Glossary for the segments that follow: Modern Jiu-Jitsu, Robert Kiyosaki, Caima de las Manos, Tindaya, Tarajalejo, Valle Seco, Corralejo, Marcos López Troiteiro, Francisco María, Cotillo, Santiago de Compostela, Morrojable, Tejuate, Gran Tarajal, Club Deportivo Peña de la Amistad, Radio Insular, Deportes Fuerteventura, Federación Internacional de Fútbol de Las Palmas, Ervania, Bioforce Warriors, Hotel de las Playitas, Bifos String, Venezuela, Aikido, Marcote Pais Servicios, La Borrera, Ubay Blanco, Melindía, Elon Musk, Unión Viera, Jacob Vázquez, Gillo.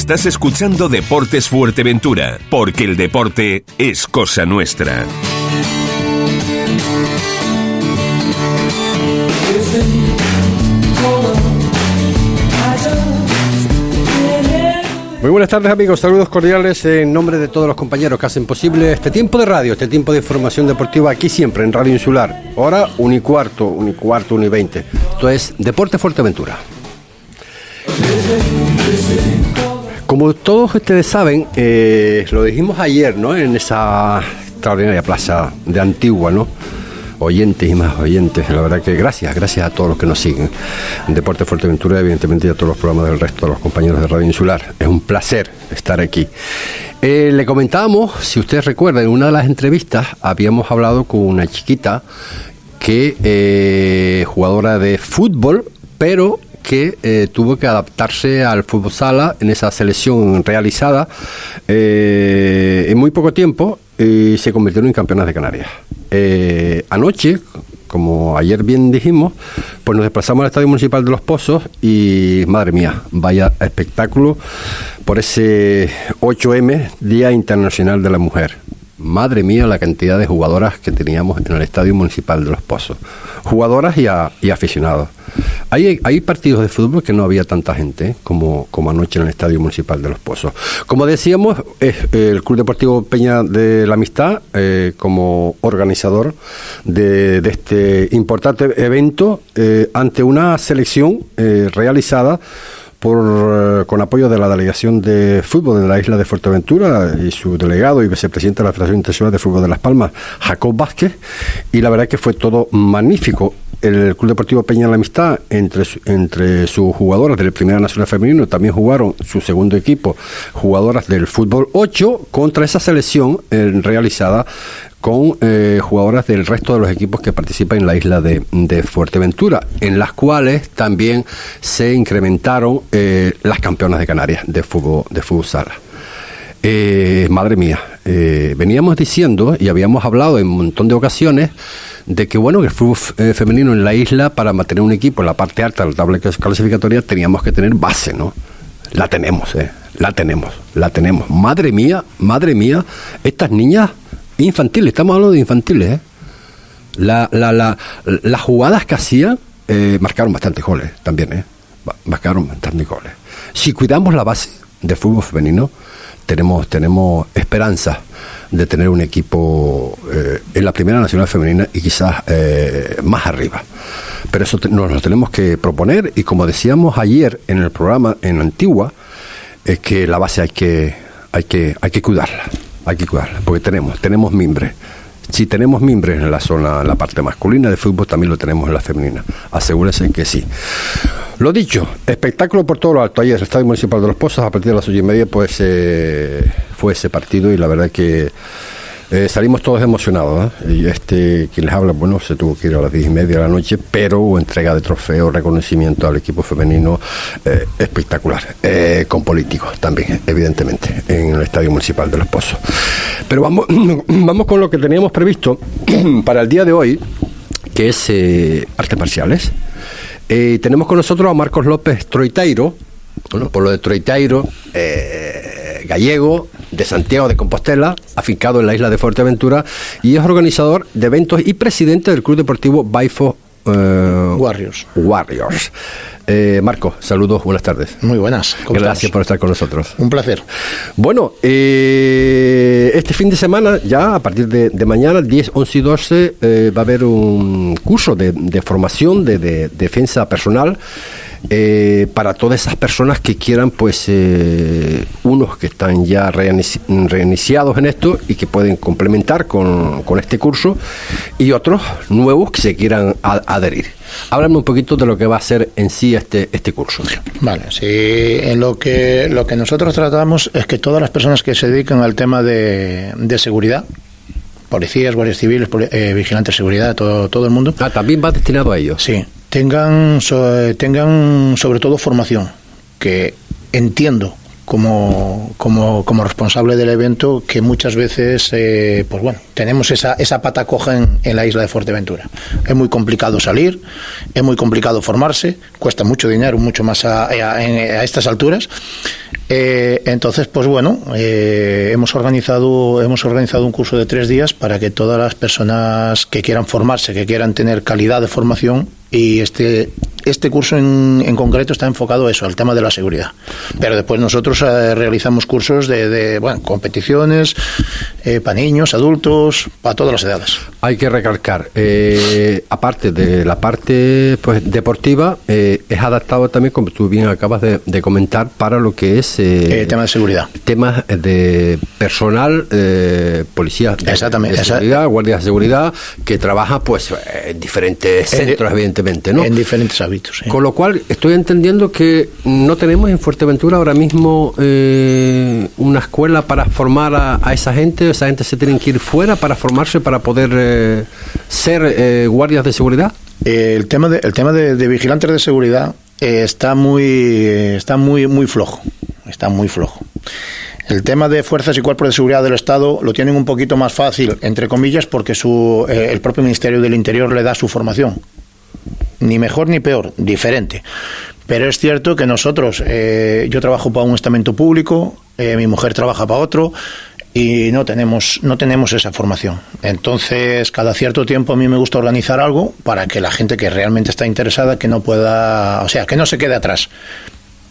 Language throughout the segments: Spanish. Estás escuchando Deportes Fuerteventura, porque el deporte es cosa nuestra. Muy buenas tardes, amigos, saludos cordiales en nombre de todos los compañeros que hacen posible este tiempo de radio, este tiempo de información deportiva aquí siempre en Radio Insular. Ahora 1:15, 1:20. Esto es Deporte Fuerteventura. Como todos ustedes saben, lo dijimos ayer, ¿no? En esa extraordinaria plaza de Antigua, ¿no? Oyentes y más oyentes, la verdad que gracias a todos los que nos siguen en Deportes Fuerteventura, evidentemente, y a todos los programas del resto de los compañeros de Radio Insular. Es un placer estar aquí. Le comentábamos, si ustedes recuerdan, en una de las entrevistas habíamos hablado con una chiquita que jugadora de fútbol, pero que tuvo que adaptarse al fútbol sala en esa selección realizada en muy poco tiempo y se convirtieron en campeonas de Canarias. Anoche, como ayer bien dijimos, pues nos desplazamos al Estadio Municipal de Los Pozos y, madre mía, vaya espectáculo por ese 8M, Día Internacional de la Mujer. Madre mía, la cantidad de jugadoras que teníamos en el Estadio Municipal de Los Pozos. Jugadoras y aficionados. Hay partidos de fútbol que no había tanta gente como anoche en el Estadio Municipal de Los Pozos. Como decíamos, es el Club Deportivo Peña de la Amistad como organizador de este importante evento ante una selección realizada con apoyo de la Delegación de Fútbol de la Isla de Fuerteventura y su delegado y vicepresidente de la Federación Internacional de Fútbol de Las Palmas, Jacob Vázquez, y la verdad es que fue todo magnífico. El Club Deportivo Peña de la Amistad, entre sus jugadoras del Primera Nacional Femenino, también jugaron su segundo equipo, jugadoras del Fútbol 8, contra esa selección realizada con jugadoras del resto de los equipos que participan en la isla de Fuerteventura, en las cuales también se incrementaron las campeonas de Canarias de fútbol sala. Madre mía, veníamos diciendo y habíamos hablado en un montón de ocasiones de que, bueno, el fútbol femenino en la isla, para mantener un equipo en la parte alta de la tabla clasificatoria, teníamos que tener base, ¿no? La tenemos, la tenemos. Madre mía, estas niñas infantiles, estamos hablando de infantiles, las jugadas que hacían marcaron bastantes goles también, Si cuidamos la base de fútbol femenino, tenemos esperanza de tener un equipo en la Primera Nacional Femenina y quizás más arriba. Pero eso nos lo tenemos que proponer, y como decíamos ayer en el programa en Antigua, es que la base hay que cuidarla. Hay que cuidarla, porque tenemos mimbres. Si tenemos mimbres en la zona, en la parte masculina de fútbol, también lo tenemos en la femenina. Asegúrense que sí. Lo dicho, espectáculo por todo lo alto. Ayer, el Estadio Municipal de Los Pozos, a partir de las 8:30, pues fue ese partido, y la verdad es que salimos todos emocionados, ¿eh? Y quien les habla, bueno, se tuvo que ir a las 10:30 de la noche, pero hubo entrega de trofeos, reconocimiento al equipo femenino, espectacular, con políticos también, evidentemente, en el Estadio Municipal de Los Pozos. Pero vamos con lo que teníamos previsto para el día de hoy, que es artes marciales. Tenemos con nosotros a Marcos López Troiteiro, bueno, pueblo de Troiteiro, gallego, de Santiago de Compostela, afincado en la isla de Fuerteventura, y es organizador de eventos y presidente del Club Deportivo Bioforce Warriors. Marco, saludos, buenas tardes. Muy buenas. Gracias por estar con nosotros. Un placer. Bueno, este fin de semana, ya a partir de mañana, 10, 11 y 12, va a haber un curso de formación de defensa personal para todas esas personas que quieran, pues, unos que están ya reiniciados en esto y que pueden complementar con este curso, y otros nuevos que se quieran adherir. Háblame un poquito de lo que va a ser en sí este curso. Vale, sí, lo que nosotros tratamos es que todas las personas que se dedican al tema de seguridad, policías, guardias civiles, vigilantes de seguridad, todo el mundo. Ah, también va destinado a ellos. Sí, tengan sobre todo formación, que entiendo como responsable del evento, que muchas veces pues bueno, tenemos esa pata coja en la isla de Fuerteventura. Es muy complicado salir, es muy complicado formarse, cuesta mucho dinero, mucho más a estas alturas. Entonces, pues bueno, hemos organizado un curso de 3 días para que todas las personas que quieran formarse, que quieran tener calidad de formación, y este curso en concreto está enfocado a eso, al tema de la seguridad. Pero después nosotros realizamos cursos de competiciones para niños, adultos, para todas las edades. Hay que recalcar, aparte de la parte pues deportiva, es adaptado también, como tú bien acabas de comentar, para lo que es temas de seguridad, temas de personal, policía de seguridad, guardias de seguridad, que trabaja pues en diferentes centros, evidentemente, ¿no? En diferentes hábitos. Con lo cual estoy entendiendo que no tenemos en Fuerteventura ahora mismo una escuela para formar a esa gente. Esa gente se tienen que ir fuera para formarse, para poder ser guardias de seguridad. El tema de vigilantes de seguridad está muy flojo. El tema de fuerzas y cuerpos de seguridad del Estado lo tienen un poquito más fácil, entre comillas, porque el propio Ministerio del Interior le da su formación. Ni mejor ni peor, diferente. Pero es cierto que nosotros, yo trabajo para un estamento público, mi mujer trabaja para otro, y no tenemos esa formación. Entonces, cada cierto tiempo a mí me gusta organizar algo para que la gente que realmente está interesada, que no pueda, o sea, que no se quede atrás.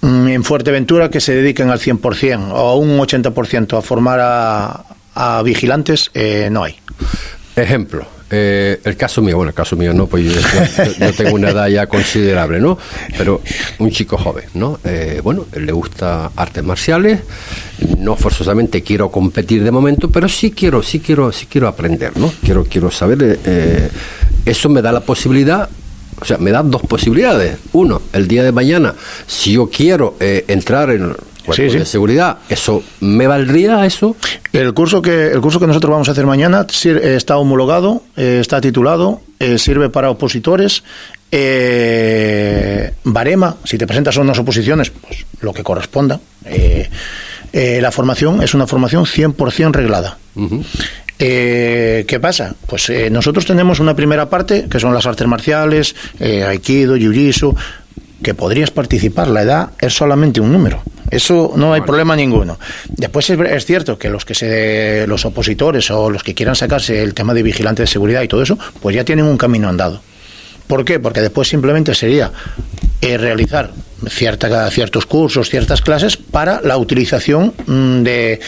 En Fuerteventura, que se dediquen al 100% o a un 80% a formar a vigilantes, no hay. Ejemplo. El caso mío no, pues yo tengo una edad ya considerable, ¿no? Pero un chico joven, ¿no? Bueno, le gusta artes marciales, no forzosamente quiero competir de momento, pero sí quiero aprender, ¿no? Quiero saber, eso me da la posibilidad. O sea, me dan 2 posibilidades. Uno, el día de mañana, si yo quiero entrar en cuerpo de seguridad, ¿eso me valdría eso? El curso que nosotros vamos a hacer mañana está homologado, está titulado, sirve para opositores, barema, si te presentas a unas oposiciones, pues lo que corresponda. La formación es una formación 100% reglada. Uh-huh. ¿Qué pasa? Pues nosotros tenemos una primera parte, que son las artes marciales, Aikido, Jiu-Jitsu, que podrías participar. La edad es solamente un número. Eso no hay problema ninguno. Después es cierto que los opositores o los que quieran sacarse el tema de vigilante de seguridad y todo eso, pues ya tienen un camino andado. ¿Por qué? Porque después simplemente sería realizar ciertos cursos, ciertas clases para la utilización del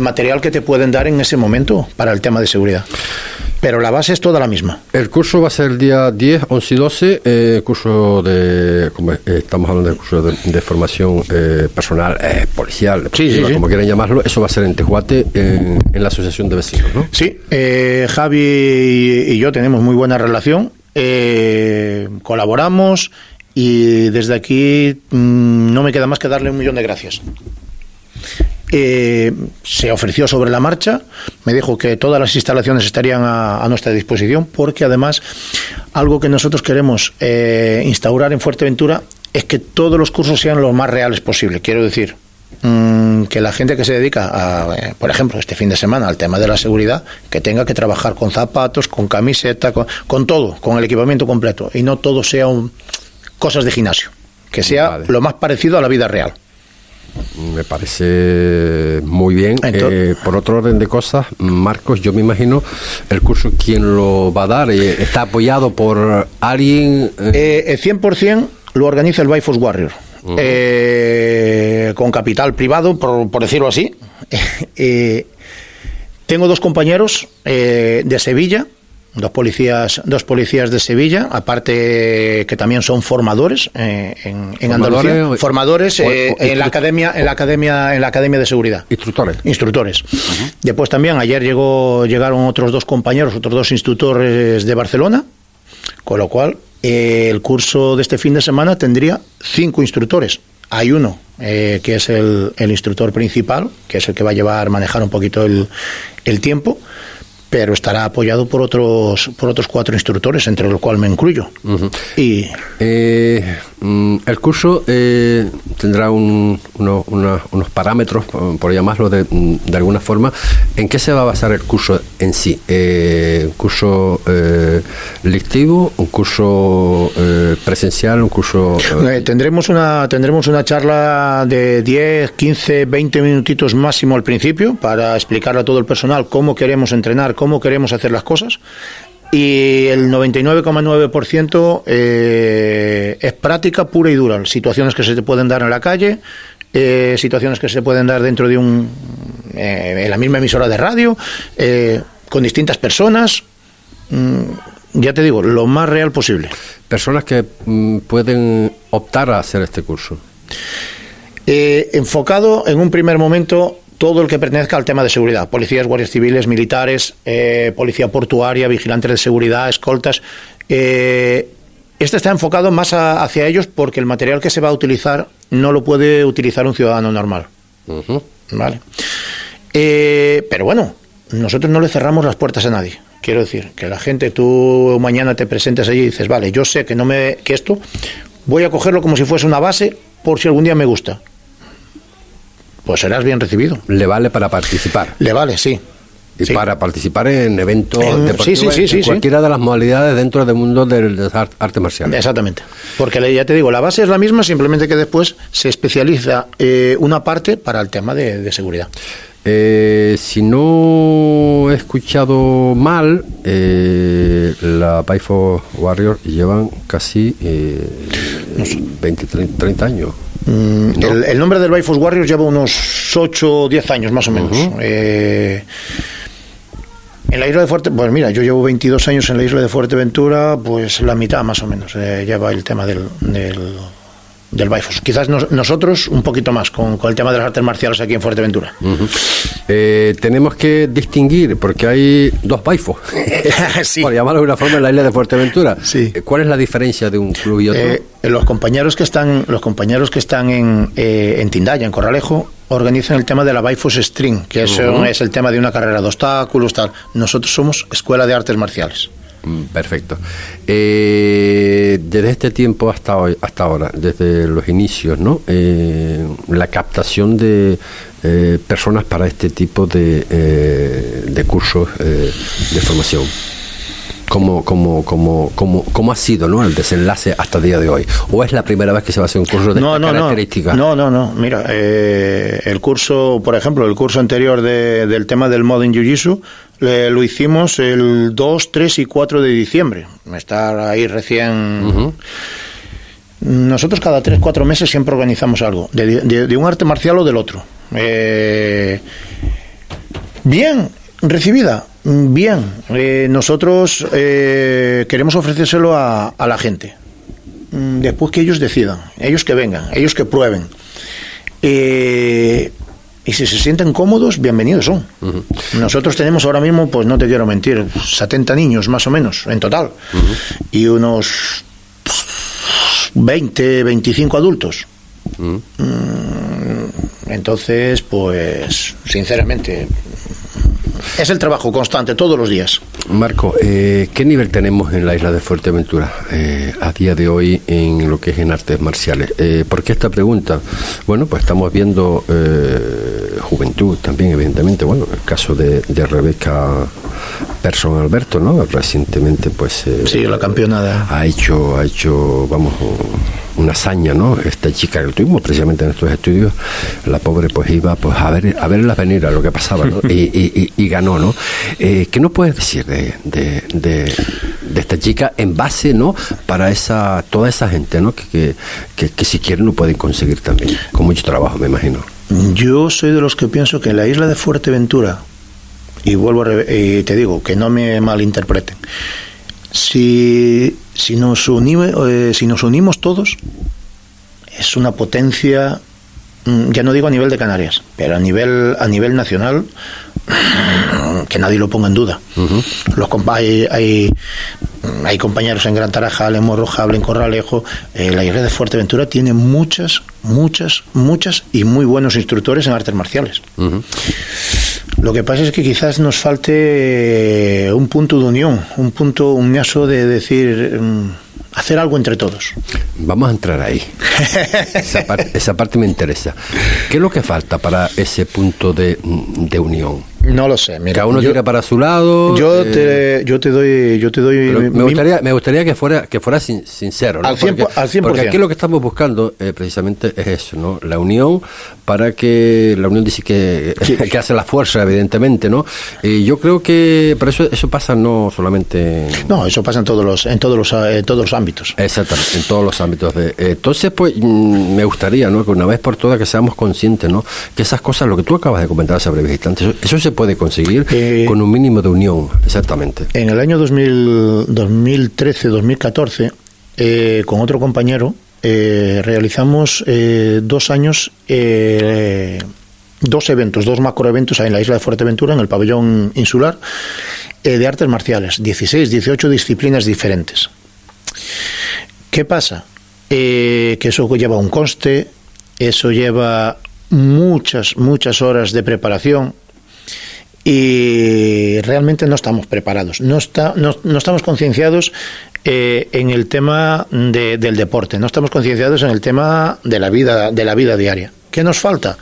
material que te pueden dar en ese momento para el tema de seguridad. Pero la base es toda la misma. El curso va a ser el día 10, 11 y 12, curso de, como estamos hablando del curso de formación personal, policial, como quieran llamarlo. Eso va a ser en Tejuate, en la asociación de vecinos, ¿no? Sí, Javi y yo tenemos muy buena relación, colaboramos, y desde aquí no me queda más que darle 1.000.000 de gracias. Se ofreció sobre la marcha, me dijo que todas las instalaciones estarían a nuestra disposición, porque además algo que nosotros queremos instaurar en Fuerteventura es que todos los cursos sean los más reales posible. Quiero decir, que la gente que se dedica a, por ejemplo, este fin de semana al tema de la seguridad, que tenga que trabajar con zapatos, con camiseta, con todo, con el equipamiento completo, y no todo sea cosas de gimnasio, que sea lo más parecido a la vida real. Me parece muy bien. Por otro orden de cosas, Marcos, yo me imagino el curso, ¿quién lo va a dar? ¿Está apoyado por alguien? 100% lo organiza el Bioforce Warriors, uh-huh. Con capital privado, por decirlo así. Tengo 2 compañeros de Sevilla, dos policías de Sevilla, aparte que también son formadores en Andalucía, formadores en la academia de seguridad, instructores. Uh-huh. Después también ayer llegaron otros dos instructores de Barcelona, con lo cual el curso de este fin de semana tendría 5 instructores. Hay uno que es el instructor principal, que es el que va a manejar un poquito el tiempo, pero estará apoyado por otros 4 instructores, entre los cuales me incluyo. Uh-huh. Y El curso tendrá unos parámetros, por llamarlo de alguna forma. ¿En qué se va a basar el curso en sí? ¿Un curso lectivo? ¿Un curso presencial? ¿Un curso...? Tendremos una charla de 10, 15, 20 minutitos máximo al principio para explicarle a todo el personal cómo queremos entrenar, cómo queremos hacer las cosas. Y el 99,9% es práctica pura y dura. Situaciones que se te pueden dar en la calle, situaciones que se pueden dar dentro de en la misma emisora de radio, con distintas personas. Ya te digo, lo más real posible. Personas que pueden optar a hacer este curso. Enfocado en un primer momento... todo el que pertenezca al tema de seguridad, policías, guardias civiles, militares, policía portuaria, vigilantes de seguridad, escoltas. Este está enfocado más hacia ellos porque el material que se va a utilizar no lo puede utilizar un ciudadano normal. Uh-huh. Vale. Pero bueno, nosotros no le cerramos las puertas a nadie. Quiero decir, que la gente, tú mañana te presentes allí y dices, vale, yo sé que esto voy a cogerlo como si fuese una base por si algún día me gusta. Pues serás bien recibido. ¿Le vale para participar? Le vale, sí. Y sí, para participar en eventos deportivos, en cualquiera de las modalidades dentro del mundo de las artes marciales. Exactamente. Porque ya te digo, la base es la misma, simplemente que después se especializa una parte para el tema de seguridad. Si no he escuchado mal, la Bioforce Warriors llevan casi 30 años. ¿No? El nombre del Bioforce Warriors lleva unos 8 o 10 años más o menos. Uh-huh. En la isla de Fuerteventura, pues mira, yo llevo 22 años en la isla de Fuerteventura, pues la mitad más o menos lleva el tema del Bifos. Quizás nosotros un poquito más con el tema de las artes marciales aquí en Fuerteventura. Uh-huh. Tenemos que distinguir porque hay dos Bifos, sí, por llamarlo de una forma, en la isla de Fuerteventura. Sí. ¿Cuál es la diferencia de un club y otro? Los compañeros que están en Tindaya, en Corralejo, organizan el tema de la Bifos String, que uh-huh, es el tema de una carrera de obstáculos, tal. Nosotros somos Escuela de Artes Marciales. Perfecto. Desde este tiempo hasta hoy, hasta ahora, desde los inicios, ¿no? La captación de personas para este tipo de cursos de formación. ¿Cómo ha sido, ¿no?, el desenlace hasta el día de hoy? ¿O es la primera vez que se va a hacer un curso de esta característica? No. Mira, el curso, por ejemplo, el curso anterior del tema del Modern Jiu-Jitsu, lo hicimos el 2, 3 y 4 de diciembre. Está ahí recién... Uh-huh. Nosotros cada 3, 4 meses siempre organizamos algo, de un arte marcial o del otro. Bien recibida. Bien, nosotros queremos ofrecérselo a la gente. Después que ellos decidan, ellos que vengan, ellos que prueben. Y si se sienten cómodos, bienvenidos son. Uh-huh. Nosotros tenemos ahora mismo, pues no te quiero mentir, 70 niños más o menos en total. Uh-huh. Y unos 20, 25 adultos. Uh-huh. Entonces, pues, sinceramente... es el trabajo constante, todos los días. Marco, ¿qué nivel tenemos en la isla de Fuerteventura a día de hoy en lo que es en artes marciales? ¿Por qué esta pregunta? Bueno, pues estamos viendo juventud también, evidentemente. Bueno, el caso de Rebeca Persson Alberto, ¿no? Recientemente, pues... sí, la campeona de... Ha hecho, vamos... una hazaña, ¿no? Esta chica que tuvimos precisamente en estos estudios, la pobre pues iba pues a ver las venidas, lo que pasaba, ¿no? y ganó, ¿no? ¿Qué nos puedes decir de esta chica en base, ¿no?, para toda esa gente, ¿no?, que si quieren lo pueden conseguir también, con mucho trabajo, me imagino. Yo soy de los que pienso que en la isla de Fuerteventura, y vuelvo y te digo, que no me malinterpreten, si nos unimos todos, es una potencia, ya no digo a nivel de Canarias, pero a nivel nacional, que nadie lo ponga en duda. Uh-huh. Hay compañeros en Gran Tarajal, en Morrojable, en Corralejo. La isla de Fuerteventura tiene muchas y muy buenos instructores en artes marciales. Uh-huh. Lo que pasa es que quizás nos falte un punto de unión, un punto, un lazo de decir, hacer algo entre todos. Vamos a entrar ahí. Esa parte me interesa. ¿Qué es lo que falta para ese punto de unión? No lo sé. Mira, cada uno tira para su lado. Yo te doy. Me gustaría que fuera sincero, ¿no? Al 100%. Porque aquí lo que estamos buscando precisamente es eso, ¿no? La unión, para que la unión dice que hace la fuerza, evidentemente, ¿no? Yo creo que, pero eso pasa no solamente. No, eso pasa en todos los ámbitos. Exactamente, en todos los ámbitos. Entonces, pues, me gustaría, ¿no? Que una vez por todas que seamos conscientes, ¿no? Que esas cosas, lo que tú acabas de comentar sobre visitantes, eso se puede conseguir con un mínimo de unión, exactamente. En el año 2013-2014, con otro compañero, realizamos 2 años, dos macroeventos en la isla de Fuerteventura, en el pabellón insular, de artes marciales, 16, 18 disciplinas diferentes. ¿Qué pasa? Que eso lleva un coste, eso lleva muchas horas de preparación, y realmente no estamos preparados, no estamos concienciados en el tema del deporte, no estamos concienciados en el tema de la vida diaria. ¿Qué nos falta?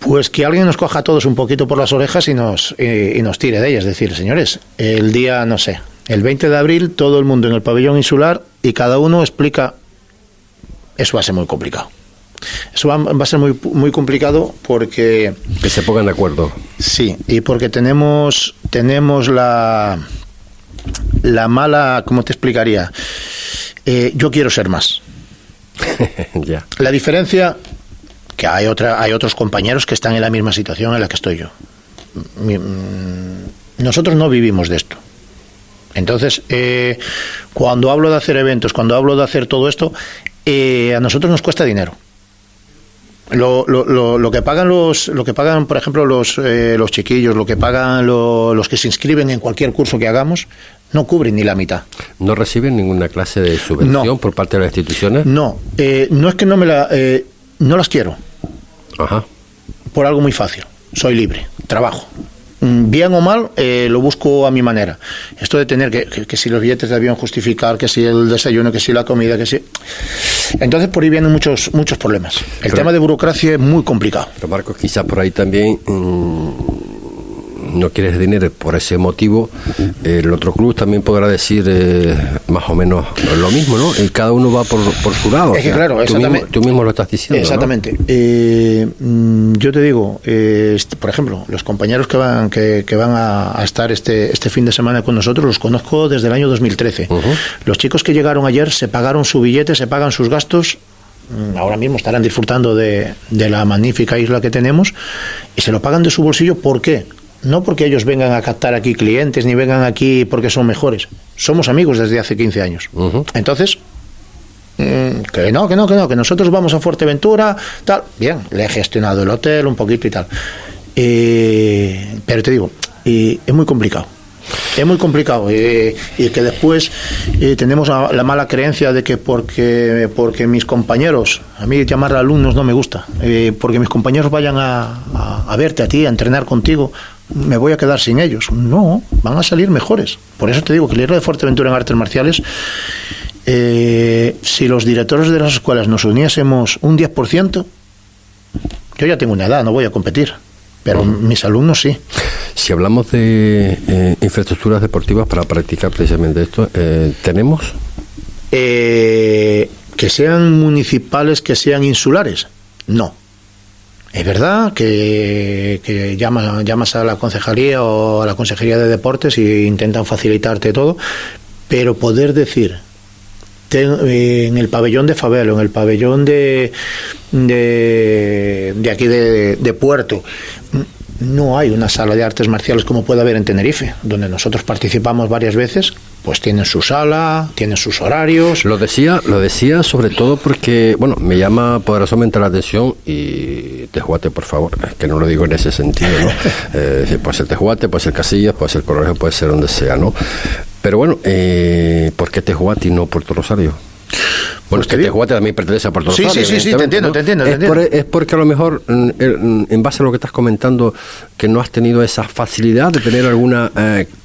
Pues que alguien nos coja a todos un poquito por las orejas y nos tire de ellas. Es decir, señores, el día, no sé, el 20 de abril, todo el mundo en el pabellón insular y cada uno explica. Eso va a ser muy complicado. Eso va a ser muy complicado porque... Que se pongan de acuerdo. Sí, y porque tenemos la mala... ¿Cómo te explicaría? Yo quiero ser más. Ya. La diferencia, que hay otros compañeros que están en la misma situación en la que estoy yo. Nosotros no vivimos de esto. Entonces, cuando hablo de hacer eventos, cuando hablo de hacer todo esto, a nosotros nos cuesta dinero. Lo que pagan, por ejemplo, los chiquillos, lo que pagan los que se inscriben en cualquier curso que hagamos, no cubren ni la mitad. ¿No reciben ninguna clase de subvención por parte de las instituciones? No, no es que no me la, no las quiero. Ajá. Por algo muy fácil. Soy libre, trabajo. Bien o mal, lo busco a mi manera. Esto de tener que si los billetes de avión justificar, que si el desayuno, que si la comida, que si... Entonces por ahí vienen muchos problemas. El tema de burocracia es muy complicado. Pero Marcos, quizás por ahí también no quieres dinero por ese motivo. El otro club también podrá decir más o menos lo mismo, ¿no? Y cada uno va por su lado. Es que, claro, exactamente. Tú mismo lo estás diciendo. Exactamente. ¿No? Yo te digo, por ejemplo, los compañeros que van a estar este fin de semana con nosotros los conozco desde el año 2013. Uh-huh. Los chicos que llegaron ayer se pagaron su billete, se pagan sus gastos. Ahora mismo estarán disfrutando de la magnífica isla que tenemos y se lo pagan de su bolsillo. ¿Por qué? No porque ellos vengan a captar aquí clientes, ni vengan aquí porque son mejores. Somos amigos desde hace 15 años. Uh-huh. Entonces, que nosotros vamos a Fuerteventura, tal. Bien, le he gestionado el hotel un poquito y tal. Pero te digo, es muy complicado. Es muy complicado y que después tenemos la mala creencia de que porque mis compañeros, a mí llamar a alumnos no me gusta, porque mis compañeros vayan a verte a ti, a entrenar contigo, me voy a quedar sin ellos. No, van a salir mejores. Por eso te digo que la isla de Fuerteventura en artes marciales, si los directores de las escuelas nos uniésemos un 10%, yo ya tengo una edad, no voy a competir. Pero mis alumnos sí. Si hablamos de infraestructuras deportivas para practicar precisamente esto, ¿tenemos? Que sean municipales, que sean insulares, no. Es verdad que llamas a la concejalía o a la consejería de deportes e intentan facilitarte todo, pero poder decir... en el pabellón de Fabelo, en el pabellón de aquí de Puerto, no hay una sala de artes marciales como puede haber en Tenerife, donde nosotros participamos varias veces. Pues tienen su sala, tienen sus horarios. Lo decía sobre todo porque, bueno, me llama poderosamente la atención y Tejuate, por favor, que no lo digo en ese sentido, ¿no? Puede ser Tejuate, puede ser Casillas, puede ser Corralejo, puede ser donde sea, ¿no? Pero bueno, ¿por qué Tejuate y no Puerto Rosario? Bueno, este Tejuate también pertenece a Puerto Rico. Sí, te entiendo. Es porque a lo mejor, en base a lo que estás comentando, que no has tenido esa facilidad de tener alguna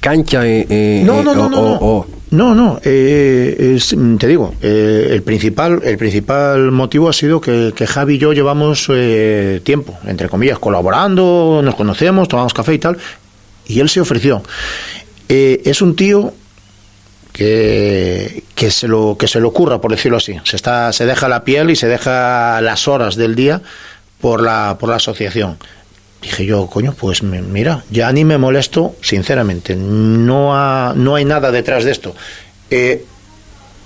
cancha. Te digo, el principal motivo ha sido que Javi y yo llevamos tiempo, entre comillas, colaborando, nos conocemos, tomamos café y tal, y él se ofreció. Es un tío que se le ocurra, por decirlo así. Se deja la piel y se deja las horas del día por la asociación. Dije yo, coño, pues mira, ya ni me molesto, sinceramente. No hay nada detrás de esto.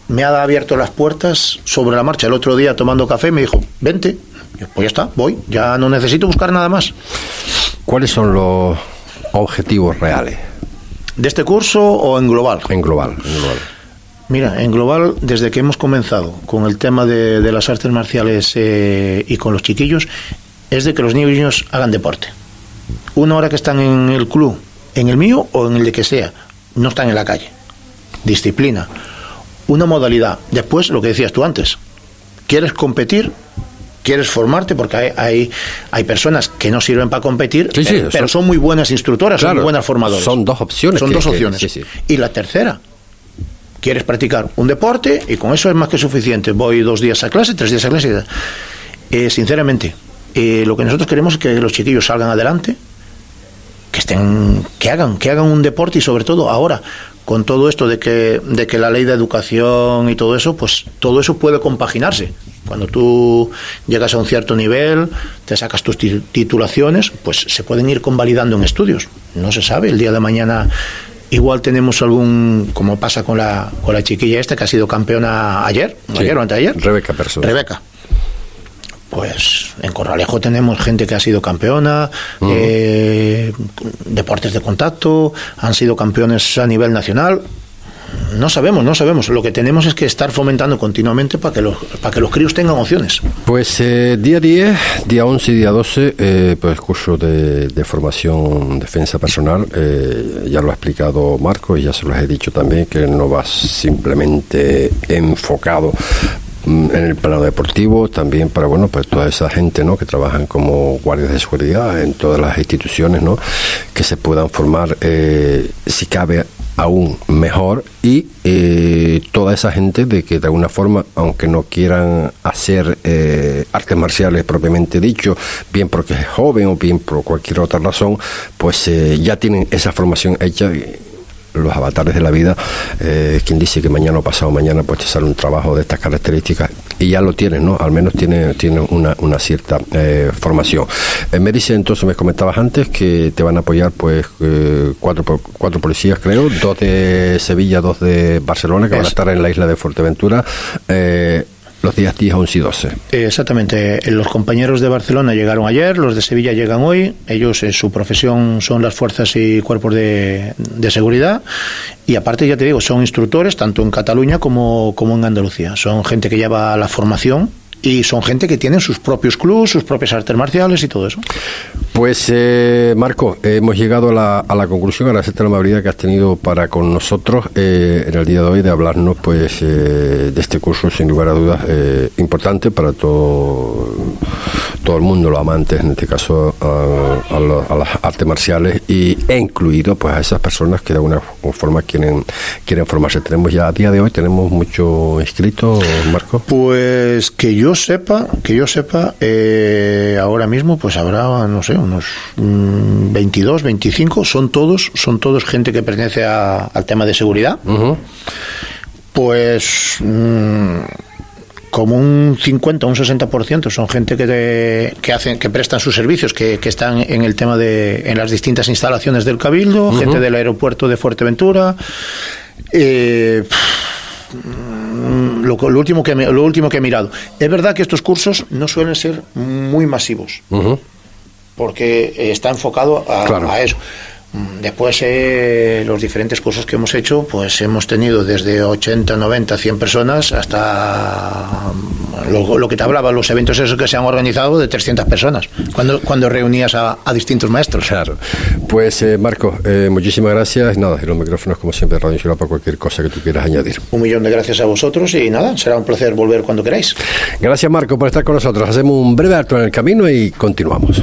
Me ha abierto las puertas sobre la marcha. El otro día, tomando café, me dijo, vente. Yo, pues ya está, voy. Ya no necesito buscar nada más. ¿Cuáles son los objetivos reales? ¿De este curso o en global? En global. Mira, en global, desde que hemos comenzado con el tema de las artes marciales y con los chiquillos, es de que los niños hagan deporte. Una hora que están en el club, en el mío o en el de que sea, no están en la calle. Disciplina. Una modalidad. Después, lo que decías tú antes, ¿quieres competir? Quieres formarte, porque hay personas que no sirven para competir, pero son muy buenas instructoras, claro, son muy buenas formadoras. Son dos opciones. Sí. Y la tercera, quieres practicar un deporte y con eso es más que suficiente. Voy 2 días a clase, 3 días a clase. Sinceramente, lo que nosotros queremos es que los chiquillos salgan adelante, que hagan un deporte y sobre todo ahora, con todo esto de que la ley de educación y todo eso, pues todo eso puede compaginarse. Cuando tú llegas a un cierto nivel, te sacas tus titulaciones, pues se pueden ir convalidando en estudios. No se sabe, el día de mañana igual tenemos algún, como pasa con la chiquilla esta que ha sido campeona ayer o anteayer. Rebeca. Pues en Corralejo tenemos gente que ha sido campeona, deportes de contacto, han sido campeones a nivel nacional. No sabemos. Lo que tenemos es que estar fomentando continuamente para que los críos tengan opciones. Pues día 10, día 11 y día 12, pues curso de formación defensa personal. Ya lo ha explicado Marco y ya se los he dicho también, que no va simplemente enfocado en el plano deportivo, también para pues toda esa gente, ¿no?, que trabajan como guardias de seguridad en todas las instituciones, ¿no?, que se puedan formar, si cabe, aún mejor, y toda esa gente de que de alguna forma, aunque no quieran hacer artes marciales propiamente dicho, bien porque es joven o bien por cualquier otra razón, pues ya tienen esa formación hecha. Los avatares de la vida, quien dice que mañana o pasado mañana pues te sale un trabajo de estas características y ya lo tienes, ¿no? Al menos tienen una cierta formación. Me dice, entonces, me comentabas antes que te van a apoyar pues cuatro policías, creo, 2 de Sevilla, 2 de Barcelona, que van a estar en la isla de Fuerteventura, los días 10, 11 y 12. Exactamente. Los compañeros de Barcelona llegaron ayer, los de Sevilla llegan hoy. Ellos, su profesión son las fuerzas y cuerpos de seguridad. Y aparte, ya te digo, son instructores tanto en Cataluña como en Andalucía. Son gente que lleva la formación y son gente que tienen sus propios clubs, sus propias artes marciales y todo eso. Pues, Marco, hemos llegado a la conclusión, agradecerte la amabilidad que has tenido para con nosotros en el día de hoy, de hablarnos pues de este curso, sin lugar a dudas, importante para todo el mundo, los amantes, en este caso, a las artes marciales, y he incluido pues a esas personas que de alguna forma quieren formarse. Tenemos ya, a día de hoy, tenemos muchos inscritos, Marco. Pues que yo sepa, ahora mismo pues habrá, no sé, unos 22, 25, son todos gente que pertenece al tema de seguridad. Uh-huh. Pues como un 50, un 60% son gente que prestan sus servicios, que están en el tema en las distintas instalaciones del Cabildo. Uh-huh. Gente del aeropuerto de Fuerteventura. Lo último que he mirado. Es verdad que estos cursos no suelen ser muy masivos. Uh-huh. Porque está enfocado a eso. Después los diferentes cursos que hemos hecho, pues hemos tenido desde 80, 90, 100 personas hasta lo que te hablaba, los eventos esos que se han organizado de 300 personas, cuando reunías a distintos maestros. Claro. Pues Marcos, muchísimas gracias. Nada, y los micrófonos como siempre Radio Insular para cualquier cosa que tú quieras añadir. Un millón de gracias a vosotros y nada, será un placer volver cuando queráis. Gracias Marco por estar con nosotros. Hacemos un breve alto en el camino y continuamos.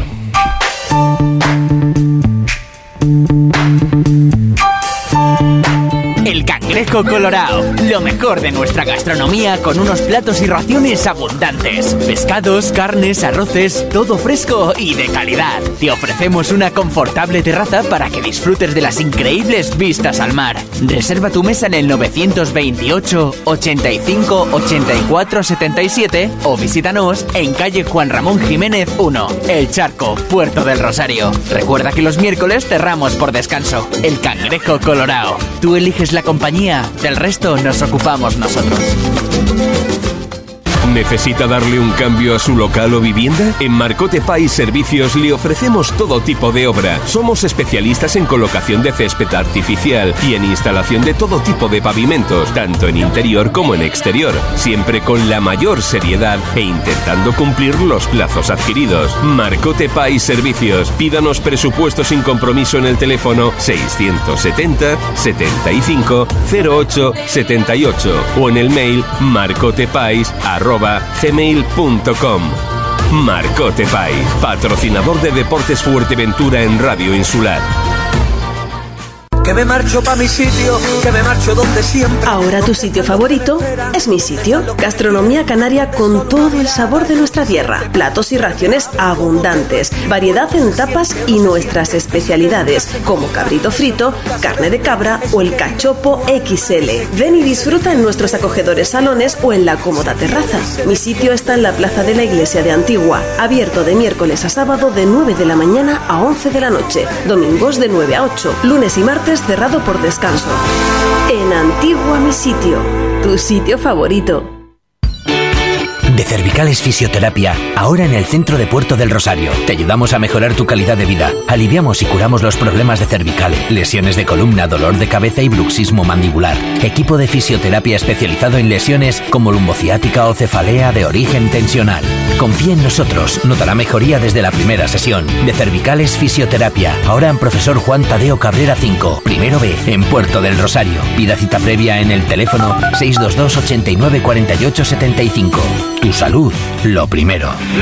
El cangrejo colorado, lo mejor de nuestra gastronomía con unos platos y raciones abundantes. Pescados, carnes, arroces, todo fresco y de calidad. Te ofrecemos una confortable terraza para que disfrutes de las increíbles vistas al mar. Reserva tu mesa en el 928 85 84 77 o visítanos en calle Juan Ramón Jiménez 1, El Charco, Puerto del Rosario. Recuerda que los miércoles cerramos por descanso. El cangrejo colorado. Tú eliges la compañía, del resto nos ocupamos nosotros. ¿Necesita darle un cambio a su local o vivienda? En Marcote Pais Servicios le ofrecemos todo tipo de obra. Somos especialistas en colocación de césped artificial y en instalación de todo tipo de pavimentos, tanto en interior como en exterior, siempre con la mayor seriedad e intentando cumplir los plazos adquiridos. Marcote Pais Servicios. Pídanos presupuesto sin compromiso en el teléfono 670 75 08 78 o en el mail marcotepais@gmail.com. Marcote Pai, patrocinador de Deportes Fuerteventura en Radio Insular. Que me marcho pa' mi sitio, que me marcho donde siempre. Ahora tu sitio favorito es mi sitio. Gastronomía canaria con todo el sabor de nuestra tierra. Platos y raciones abundantes, variedad en tapas y nuestras especialidades, como cabrito frito, carne de cabra o el cachopo XL. Ven y disfruta en nuestros acogedores salones o en la cómoda terraza. Mi sitio está en la plaza de la Iglesia de Antigua, abierto de miércoles a sábado de 9 de la mañana a 11 de la noche, domingos de 9 a 8, lunes y martes cerrado por descanso. En Antigua mi sitio, tu sitio favorito. De Cervicales Fisioterapia, ahora en el centro de Puerto del Rosario. Te ayudamos a mejorar tu calidad de vida. Aliviamos y curamos los problemas de cervicales, lesiones de columna, dolor de cabeza y bruxismo mandibular. Equipo de fisioterapia especializado en lesiones como lumbociática o cefalea de origen tensional. Confía en nosotros, notará mejoría desde la primera sesión. De Cervicales Fisioterapia, ahora en Profesor Juan Tadeo Cabrera 5, primero B, en Puerto del Rosario. Pida cita previa en el teléfono 622 89 48 75. Tu salud, lo primero. I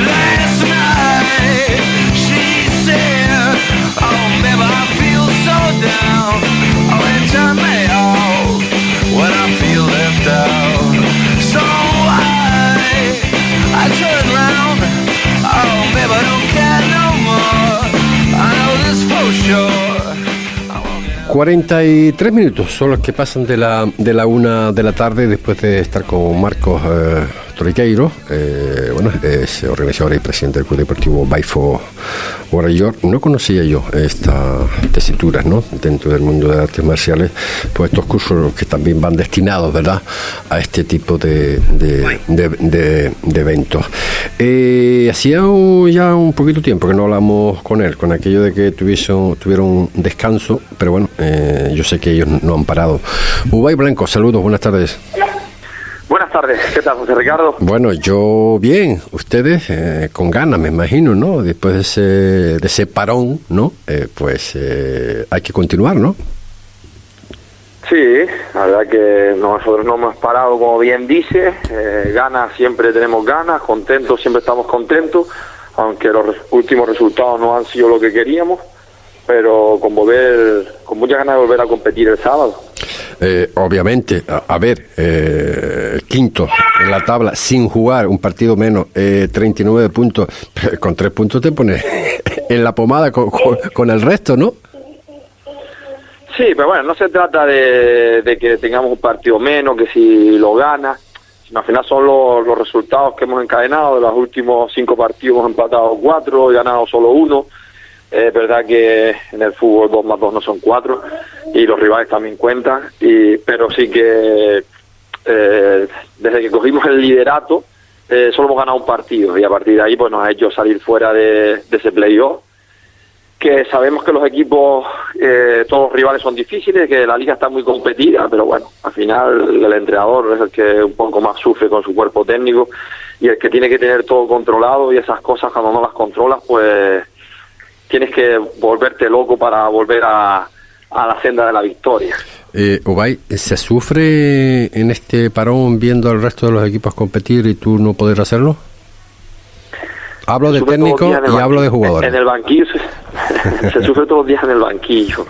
43 minutos son los que pasan de la una de la tarde después de estar con Marcos Troiteiro. Bueno, es organizador y presidente del Club Deportivo Bioforce Warriors. No conocía yo estas tesituras, ¿no? Dentro del mundo de artes marciales, pues estos cursos que también van destinados, ¿verdad?, a este tipo de eventos. Hacía ya un poquito tiempo que no hablamos con él, con aquello de que tuvieron descanso, pero bueno, yo sé que ellos no han parado. Ubay Blanco, saludos, buenas tardes. Buenas tardes, ¿qué tal, José Ricardo? Bueno, yo bien, ustedes con ganas, me imagino, ¿no? Después de ese parón, ¿no? Pues hay que continuar, ¿no? Sí, la verdad que nosotros no hemos parado, como bien dice, ganas, siempre tenemos ganas, contentos, siempre estamos contentos, aunque los últimos resultados no han sido lo que queríamos, pero con muchas ganas de volver a competir el sábado. Obviamente, a ver, quinto en la tabla, sin jugar, un partido menos, 39 puntos, con 3 puntos te pones en la pomada con el resto, ¿no? Sí, pero bueno, no se trata de que tengamos un partido menos, que si lo ganas, sino al final son los resultados que hemos encadenado. De los últimos 5 partidos hemos empatado 4, ganado solo 1. Es verdad que en el fútbol 2 más 2 no son 4 y los rivales también cuentan, pero sí que desde que cogimos el liderato solo hemos ganado un partido y a partir de ahí pues nos ha hecho salir fuera de ese playoff que sabemos que los equipos, todos los rivales son difíciles, que la liga está muy competida, pero bueno, al final el entrenador es el que un poco más sufre con su cuerpo técnico y el que tiene que tener todo controlado, y esas cosas cuando no las controlas, pues tienes que volverte loco para volver a la senda de la victoria. Ubay, ¿se sufre en este parón viendo al resto de los equipos competir y tú no poder hacerlo? Hablo de técnico y hablo de jugadores. En el banquillo se sufre todos los días en el banquillo,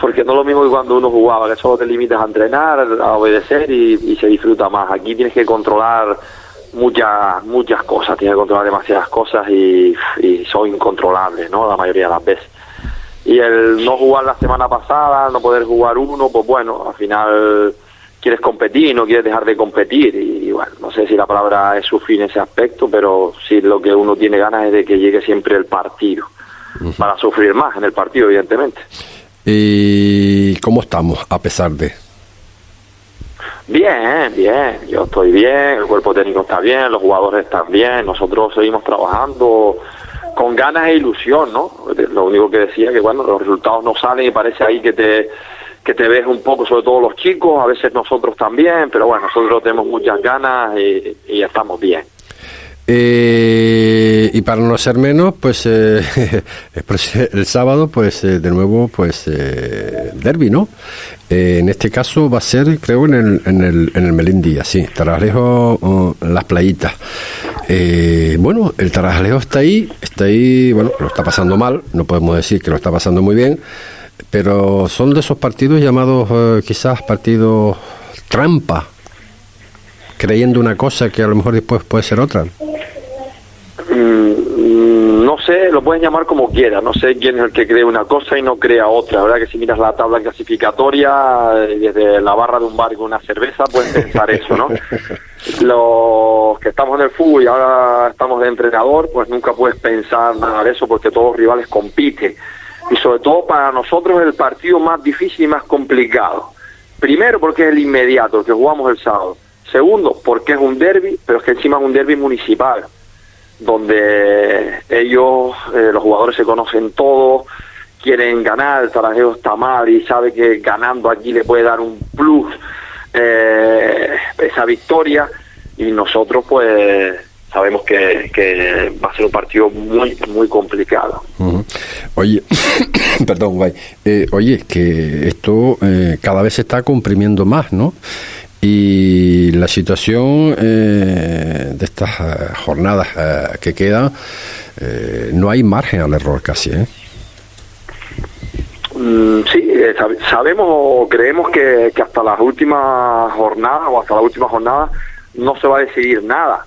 porque no es lo mismo que cuando uno jugaba, que solo te limitas a entrenar, a obedecer y se disfruta más. Aquí tienes que controlar muchas cosas, tienes que controlar demasiadas cosas y son incontrolables, ¿no? La mayoría de las veces. Y el no jugar la semana pasada, no poder jugar uno, pues bueno, al final quieres competir y no quieres dejar de competir, y bueno, no sé si la palabra es sufrir en ese aspecto, pero sí, lo que uno tiene ganas es de que llegue siempre el partido, para sufrir más en el partido, evidentemente. ¿Y cómo estamos a pesar de? Bien, yo estoy bien, el cuerpo técnico está bien, los jugadores están bien, nosotros seguimos trabajando con ganas e ilusión, ¿no? Lo único que decía que bueno, los resultados no salen y parece ahí que te ves un poco, sobre todo los chicos, a veces nosotros también, pero bueno, nosotros tenemos muchas ganas y estamos bien. Y para no ser menos, pues el sábado, pues de nuevo, pues derbi, ¿no? En este caso va a ser, creo, en el Melindía, sí, Tarajalejo, Las Playitas. Bueno, el Tarajalejo está ahí, bueno, lo está pasando mal, no podemos decir que lo está pasando muy bien, pero son de esos partidos llamados quizás partidos trampa, creyendo una cosa que a lo mejor después puede ser otra. No sé, lo pueden llamar como quieras, no sé quién es el que cree una cosa y no crea otra. La verdad que si miras la tabla clasificatoria, desde la barra de un bar con una cerveza, pueden pensar eso, ¿no? Los que estamos en el fútbol y ahora estamos de entrenador, pues nunca puedes pensar nada de eso, porque todos los rivales compiten, y sobre todo para nosotros es el partido más difícil y más complicado. Primero porque es el inmediato, el que jugamos el sábado. Segundo, porque es un derbi, pero es que encima es un derbi municipal, donde ellos, los jugadores se conocen todos, quieren ganar, el Tarajalejo está mal y sabe que ganando aquí le puede dar un plus, esa victoria, y nosotros pues sabemos que va a ser un partido muy, muy complicado. Oye, perdón, Ubay, oye, que esto cada vez se está comprimiendo más, ¿no? Y la situación de estas jornadas que quedan, no hay margen al error casi, ¿eh? Sí, sabemos o creemos que hasta las últimas jornadas o hasta la última jornada no se va a decidir nada.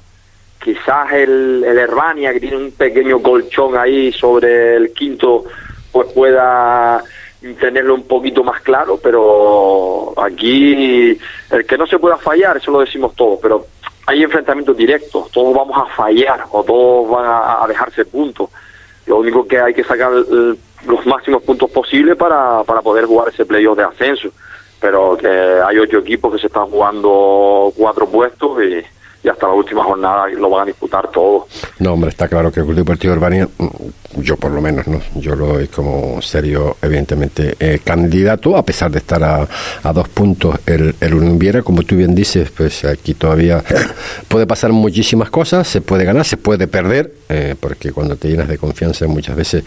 Quizás el Ervania, que tiene un pequeño colchón ahí sobre el quinto, pues pueda tenerlo un poquito más claro, pero aquí el que no se pueda fallar, eso lo decimos todos, pero hay enfrentamientos directos, todos vamos a fallar o todos van a dejarse puntos. Lo único que hay que sacar los máximos puntos posibles para poder jugar ese playoff de ascenso, pero que hay 8 equipos que se están jugando 4 puestos y hasta la última jornada lo van a disputar todos. No, hombre, está claro que el Club Deportivo Ervania, yo por lo menos, ¿no? Yo lo doy como serio, evidentemente, candidato, a pesar de estar a 2 puntos el Unión Viera, como tú bien dices, pues aquí todavía puede pasar muchísimas cosas, se puede ganar, se puede perder, porque cuando te llenas de confianza muchas veces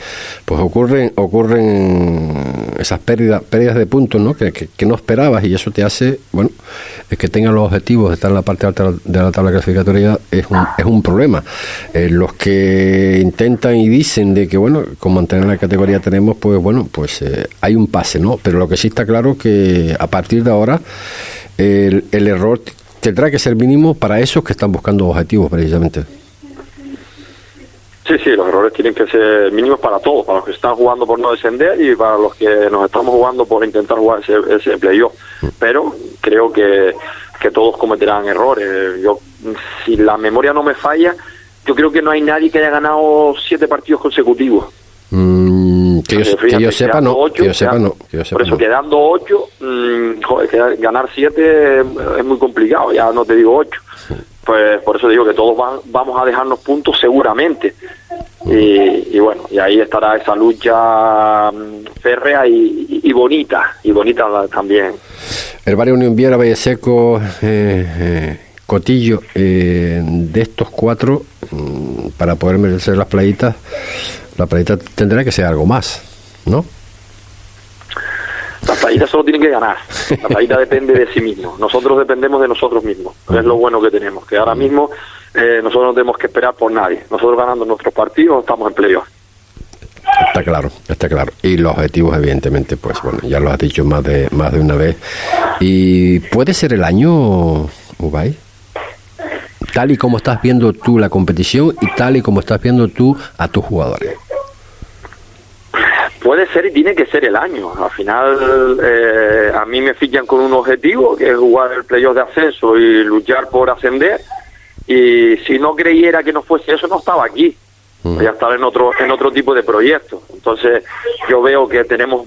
pues ocurren esas pérdidas de puntos, ¿no? Que no esperabas, y eso te hace, bueno, es que tengan los objetivos de estar en la parte alta de la tabla clasificatoria es un problema. Los que intentan y dicen de que bueno, con mantener la categoría tenemos, pues bueno, pues hay un pase, ¿no? Pero lo que sí está claro que a partir de ahora el error tendrá que ser mínimo para esos que están buscando objetivos precisamente. Sí, los errores tienen que ser mínimos para todos, para los que están jugando por no descender y para los que nos estamos jugando por intentar jugar ese playoff. Pero creo que todos cometerán errores. Yo, si la memoria no me falla, yo creo que no hay nadie que haya ganado 7 partidos consecutivos. Que yo sepa, no. Por eso, quedando 8, joder, ganar 7 es muy complicado, ya no te digo 8. Pues por eso te digo que todos vamos a dejarnos puntos seguramente. Y bueno, y ahí estará esa lucha férrea y bonita, también. El barrio Unión Viera, Valle Seco, Cotillo, de estos cuatro, para poder merecer Las Playitas, La Playita tendrá que ser algo más, ¿no? Las Playitas solo tienen que ganar. La Playita depende de sí mismo. Nosotros dependemos de nosotros mismos. Es lo bueno que tenemos, que ahora mismo nosotros no tenemos que esperar por nadie. Nosotros ganando nuestros partidos estamos en playoff. Está claro, está claro. Y los objetivos, evidentemente, pues bueno, ya los has dicho más de una vez. ¿Y puede ser el año, Ubay? Tal y como estás viendo tú la competición y tal y como estás viendo tú a tus jugadores. Puede ser y tiene que ser el año. Al final a mí me fichan con un objetivo, que es jugar el playoff de ascenso y luchar por ascender. Y si no creyera que no fuese eso, no estaba aquí. Ya estaba en otro tipo de proyectos. Entonces yo veo que tenemos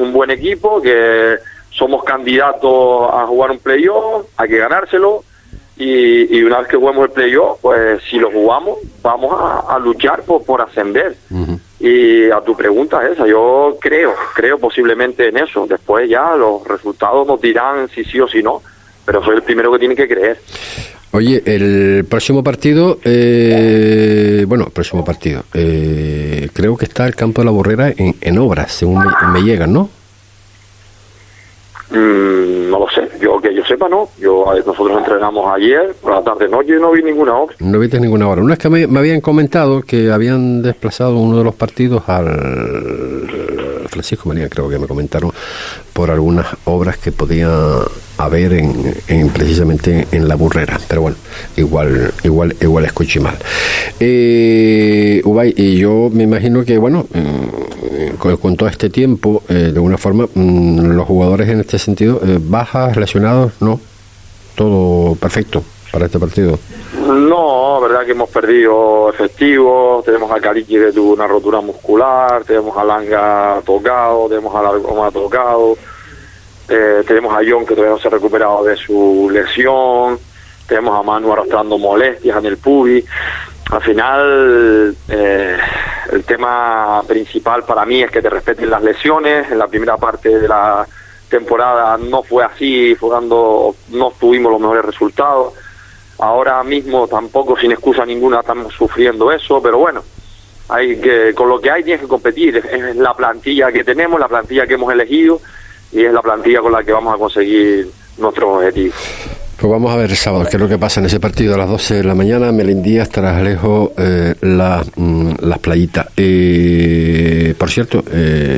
un buen equipo, que somos candidatos a jugar un playoff, hay que ganárselo. Y una vez que juguemos el playoff, pues si lo jugamos, vamos a luchar por ascender. Y a tu pregunta esa, yo creo posiblemente en eso. Después ya los resultados nos dirán si sí o si no, pero soy el primero que tiene que creer. Oye, el próximo partido, creo que está el campo de La Borrera en obras, según me llegan, ¿no? No lo sé, que yo sepa no. Nosotros entrenamos ayer por la tarde noche y no vi ninguna obra. No viste ninguna obra. Una vez que me habían comentado que habían desplazado uno de los partidos al Francisco María, creo que me comentaron, por algunas obras que podía haber precisamente en La Borrera. Pero bueno, igual escuché mal. Ubay, y yo me imagino que bueno, con todo este tiempo, de alguna forma, los jugadores en este sentido, bajas, lesionados, no, todo perfecto para este partido. No, verdad que hemos perdido efectivos, tenemos a Cariqui que tuvo una rotura muscular, tenemos a Langa tocado, tenemos a Largoma tocado, tenemos a John que todavía no se ha recuperado de su lesión, tenemos a Manu arrastrando molestias en el pubis. Al final, el tema principal para mí es que te respeten las lesiones. En la primera parte de la temporada no fue así, no tuvimos los mejores resultados. Ahora mismo tampoco, sin excusa ninguna, estamos sufriendo eso, pero bueno, con lo que hay tienes que competir. Es la plantilla que tenemos, la plantilla que hemos elegido, y es la plantilla con la que vamos a conseguir nuestros objetivos. Pues vamos a ver el sábado qué es lo que pasa en ese partido a las 12 de la mañana, Melindía, Tarajalejo, Las Playitas. Por cierto,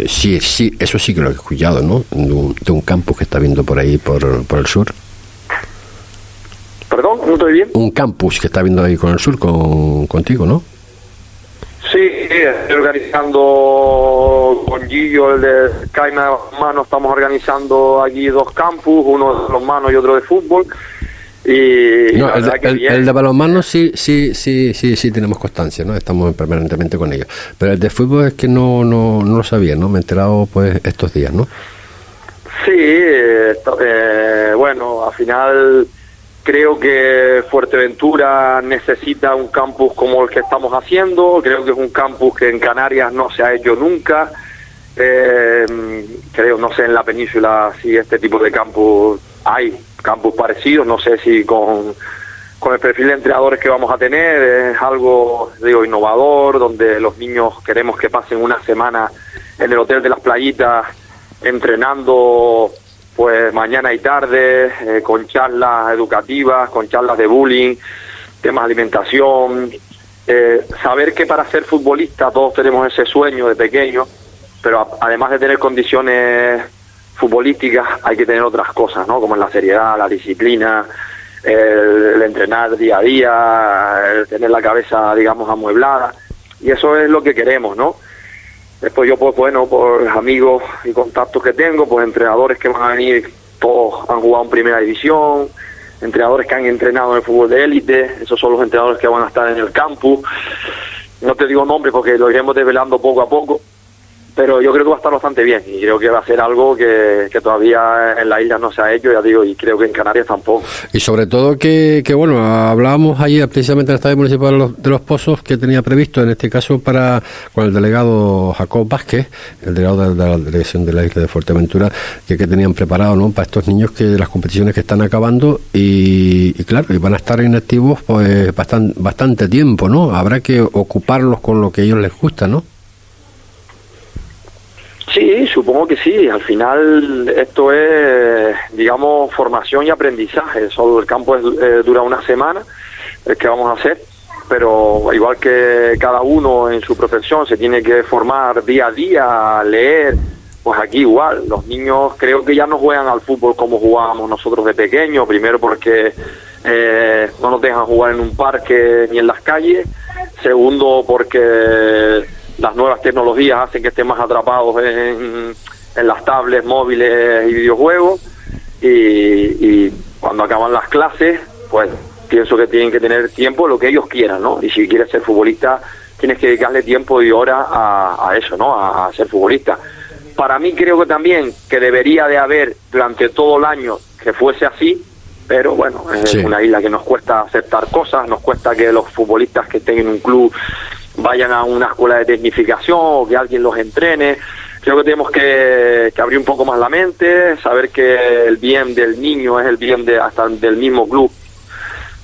sí, eso sí que lo he escuchado, ¿no? De un campo que está viendo por ahí, por el sur. Perdón, no estoy bien. Un campus que está viendo ahí con el sur, contigo, ¿no? Sí, estoy organizando con Gillo, el de Caima de las Manos. Estamos organizando aquí dos campus, uno de los manos y otro de fútbol. Y no, el de balonmano sí tenemos constancia, ¿no? Estamos permanentemente con ellos. Pero el de fútbol es que no lo sabía, ¿no? Me he enterado pues estos días, ¿no? Sí, bueno, al final creo que Fuerteventura necesita un campus como el que estamos haciendo. Creo que es un campus que en Canarias no se ha hecho nunca. No sé en la península si este tipo de campus hay, campus parecidos. No sé si con el perfil de entrenadores que vamos a tener es algo, innovador, donde los niños queremos que pasen una semana en el Hotel de las Playitas entrenando, pues mañana y tarde, con charlas educativas, con charlas de bullying, temas de alimentación, saber que para ser futbolista todos tenemos ese sueño de pequeño, pero además de tener condiciones futbolísticas hay que tener otras cosas, ¿no? Como es la seriedad, la disciplina, el entrenar día a día, el tener la cabeza, amueblada, y eso es lo que queremos, ¿no? Después yo, pues bueno, por amigos y contactos que tengo, pues entrenadores que van a venir, todos han jugado en primera división, entrenadores que han entrenado en el fútbol de élite, esos son los entrenadores que van a estar en el campus. No te digo nombres porque lo iremos desvelando poco a poco, pero yo creo que va a estar bastante bien y creo que va a ser algo que todavía en la isla no se ha hecho, ya digo, y creo que en Canarias tampoco. Y sobre todo que bueno, hablábamos ayer precisamente en el Estadio Municipal de Los Pozos que tenía previsto, en este caso para con el delegado Jacob Vázquez, el delegado de la delegación de la isla de Fuerteventura, que tenían preparado, ¿no?, para estos niños que las competiciones que están acabando y claro, y van a estar inactivos pues bastante tiempo, ¿no? Habrá que ocuparlos con lo que a ellos les gusta, ¿no? Sí, supongo que sí. Al final esto es, digamos, formación y aprendizaje. Solo el campo dura una semana, es que vamos a hacer, pero igual que cada uno en su profesión se tiene que formar día a día, leer, pues aquí igual. Los niños creo que ya no juegan al fútbol como jugábamos nosotros de pequeños, primero porque no nos dejan jugar en un parque ni en las calles, segundo porque las nuevas tecnologías hacen que estén más atrapados en las tablets, móviles y videojuegos, y cuando acaban las clases, pues pienso que tienen que tener tiempo lo que ellos quieran, ¿no? Y si quieres ser futbolista, tienes que dedicarle tiempo y horas a eso, ¿no?, a ser futbolista. Para mí creo que también que debería de haber durante todo el año que fuese así, pero bueno, es sí, una isla que nos cuesta aceptar cosas, nos cuesta que los futbolistas que estén en un club vayan a una escuela de tecnificación o que alguien los entrene. Creo que tenemos que abrir un poco más la mente, saber que el bien del niño es el bien de hasta del mismo club.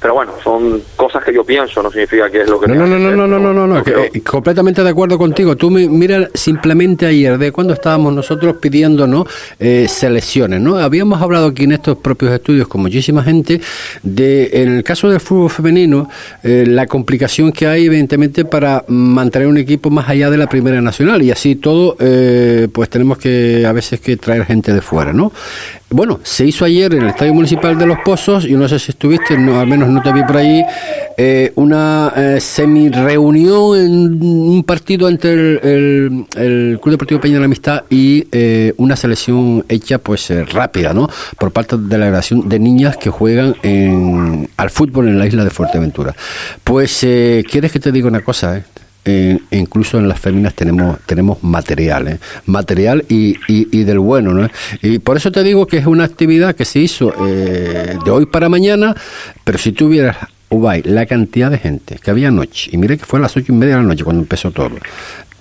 Pero bueno, son cosas que yo pienso, no significa que es lo que... No, completamente de acuerdo contigo. Tú mira, simplemente ayer, de cuando estábamos nosotros pidiendo, ¿no?, selecciones, ¿no? Habíamos hablado aquí en estos propios estudios con muchísima gente de, en el caso del fútbol femenino, la complicación que hay, evidentemente, para mantener un equipo más allá de la Primera Nacional, y así todo, pues tenemos que, a veces, que traer gente de fuera, ¿no? Bueno, se hizo ayer en el Estadio Municipal de Los Pozos, y no sé si estuviste, no, al menos no te vi por ahí, una semi-reunión en un partido entre el Club Deportivo Peña de la Amistad y una selección hecha pues rápida, ¿no?, por parte de la delegación de niñas que juegan al fútbol en la isla de Fuerteventura. Pues, ¿quieres que te diga una cosa, eh? Incluso en las féminas tenemos material, ¿eh? Material y del bueno, ¿no? Y por eso te digo que es una actividad que se hizo de hoy para mañana, pero si tú vieras, Ubay, la cantidad de gente que había anoche, y mire que fue a las 8:30 de la noche cuando empezó todo,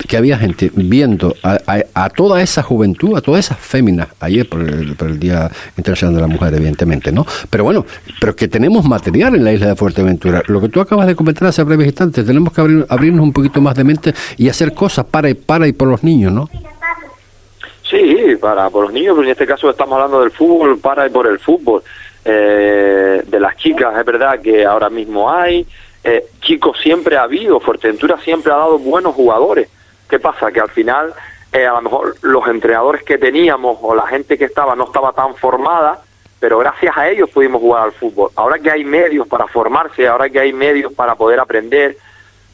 que había gente viendo a toda esa juventud, a todas esas féminas, ayer por el Día Internacional de la Mujer, evidentemente, ¿no? Pero bueno, pero que tenemos material en la isla de Fuerteventura. Lo que tú acabas de comentar hace breves instantes, tenemos que abrirnos un poquito más de mente y hacer cosas para y por los niños, ¿no? Sí, por los niños, pero en este caso estamos hablando del fútbol, para y por el fútbol. De las chicas, es verdad que ahora mismo hay, chicos siempre ha habido, Fuerteventura siempre ha dado buenos jugadores. ¿Qué pasa? Que al final, a lo mejor los entrenadores que teníamos o la gente que estaba no estaba tan formada, pero gracias a ellos pudimos jugar al fútbol. Ahora que hay medios para formarse, ahora que hay medios para poder aprender,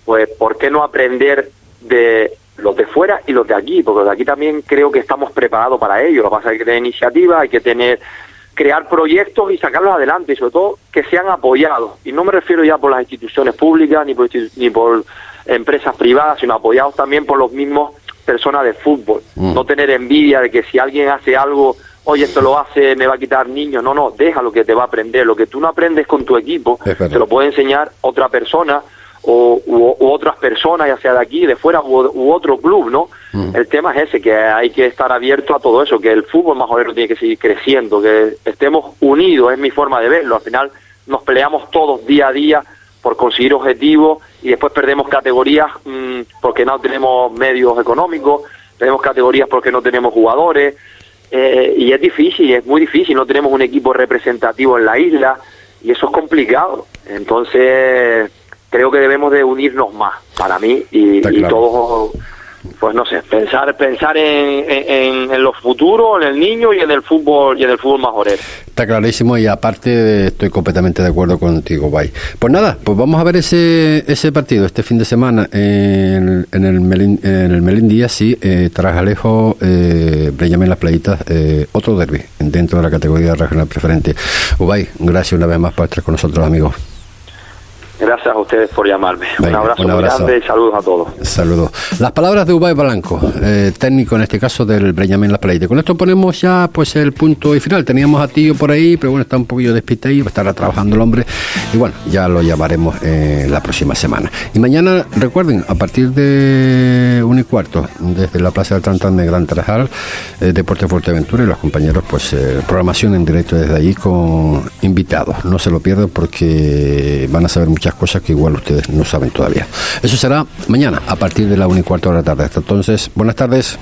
pues ¿por qué no aprender de los de fuera y los de aquí? Porque los de aquí también creo que estamos preparados para ello. Lo que pasa es que hay que tener iniciativa, hay que crear proyectos y sacarlos adelante, y sobre todo que sean apoyados. Y no me refiero ya por las instituciones públicas ni por empresas privadas, sino apoyados también por los mismos personas de fútbol. No tener envidia de que si alguien hace algo, oye, esto lo hace, me va a quitar niños. No, deja lo que te va a aprender. Lo que tú no aprendes con tu equipo, te lo puede enseñar otra persona u otras personas, ya sea de aquí, de fuera u otro club, ¿no? El tema es ese, que hay que estar abierto a todo eso, que el fútbol majorero tiene que seguir creciendo, que estemos unidos, es mi forma de verlo. Al final nos peleamos todos día a día por conseguir objetivos y después perdemos categorías porque no tenemos medios económicos, perdemos categorías porque no tenemos jugadores, y es difícil, es muy difícil, no tenemos un equipo representativo en la isla y eso es complicado. Entonces creo que debemos de unirnos más, para mí, y todos, pues no sé, pensar en los futuros, en el niño y en el fútbol majorero. Está clarísimo, y aparte estoy completamente de acuerdo contigo, Bay. Pues nada, pues vamos a ver ese partido este fin de semana en el Melindía, sí, Tarajalejo, Caima de las Playitas, otro derbi dentro de la categoría regional preferente. Ubay, gracias una vez más por estar con nosotros, amigos. Gracias a ustedes por llamarme. Venga, un abrazo grande y saludos a todos. Saludos. Las palabras de Ubay Blanco, técnico en este caso del Peña de la Amistad. Con esto ponemos ya pues el punto y final. Teníamos a Tío por ahí, pero bueno, está un poquillo despistado, estará trabajando el hombre. Y bueno, ya lo llamaremos la próxima semana. Y mañana, recuerden, a partir de 1:15, desde la Plaza del Trantán de Gran Tarajal, Deportes Fuerteventura y los compañeros, pues programación en directo desde allí con invitados. No se lo pierdan porque van a saber muchas cosas que igual ustedes no saben todavía. Eso será mañana a partir de la 1:15 de la tarde. Hasta entonces, buenas tardes.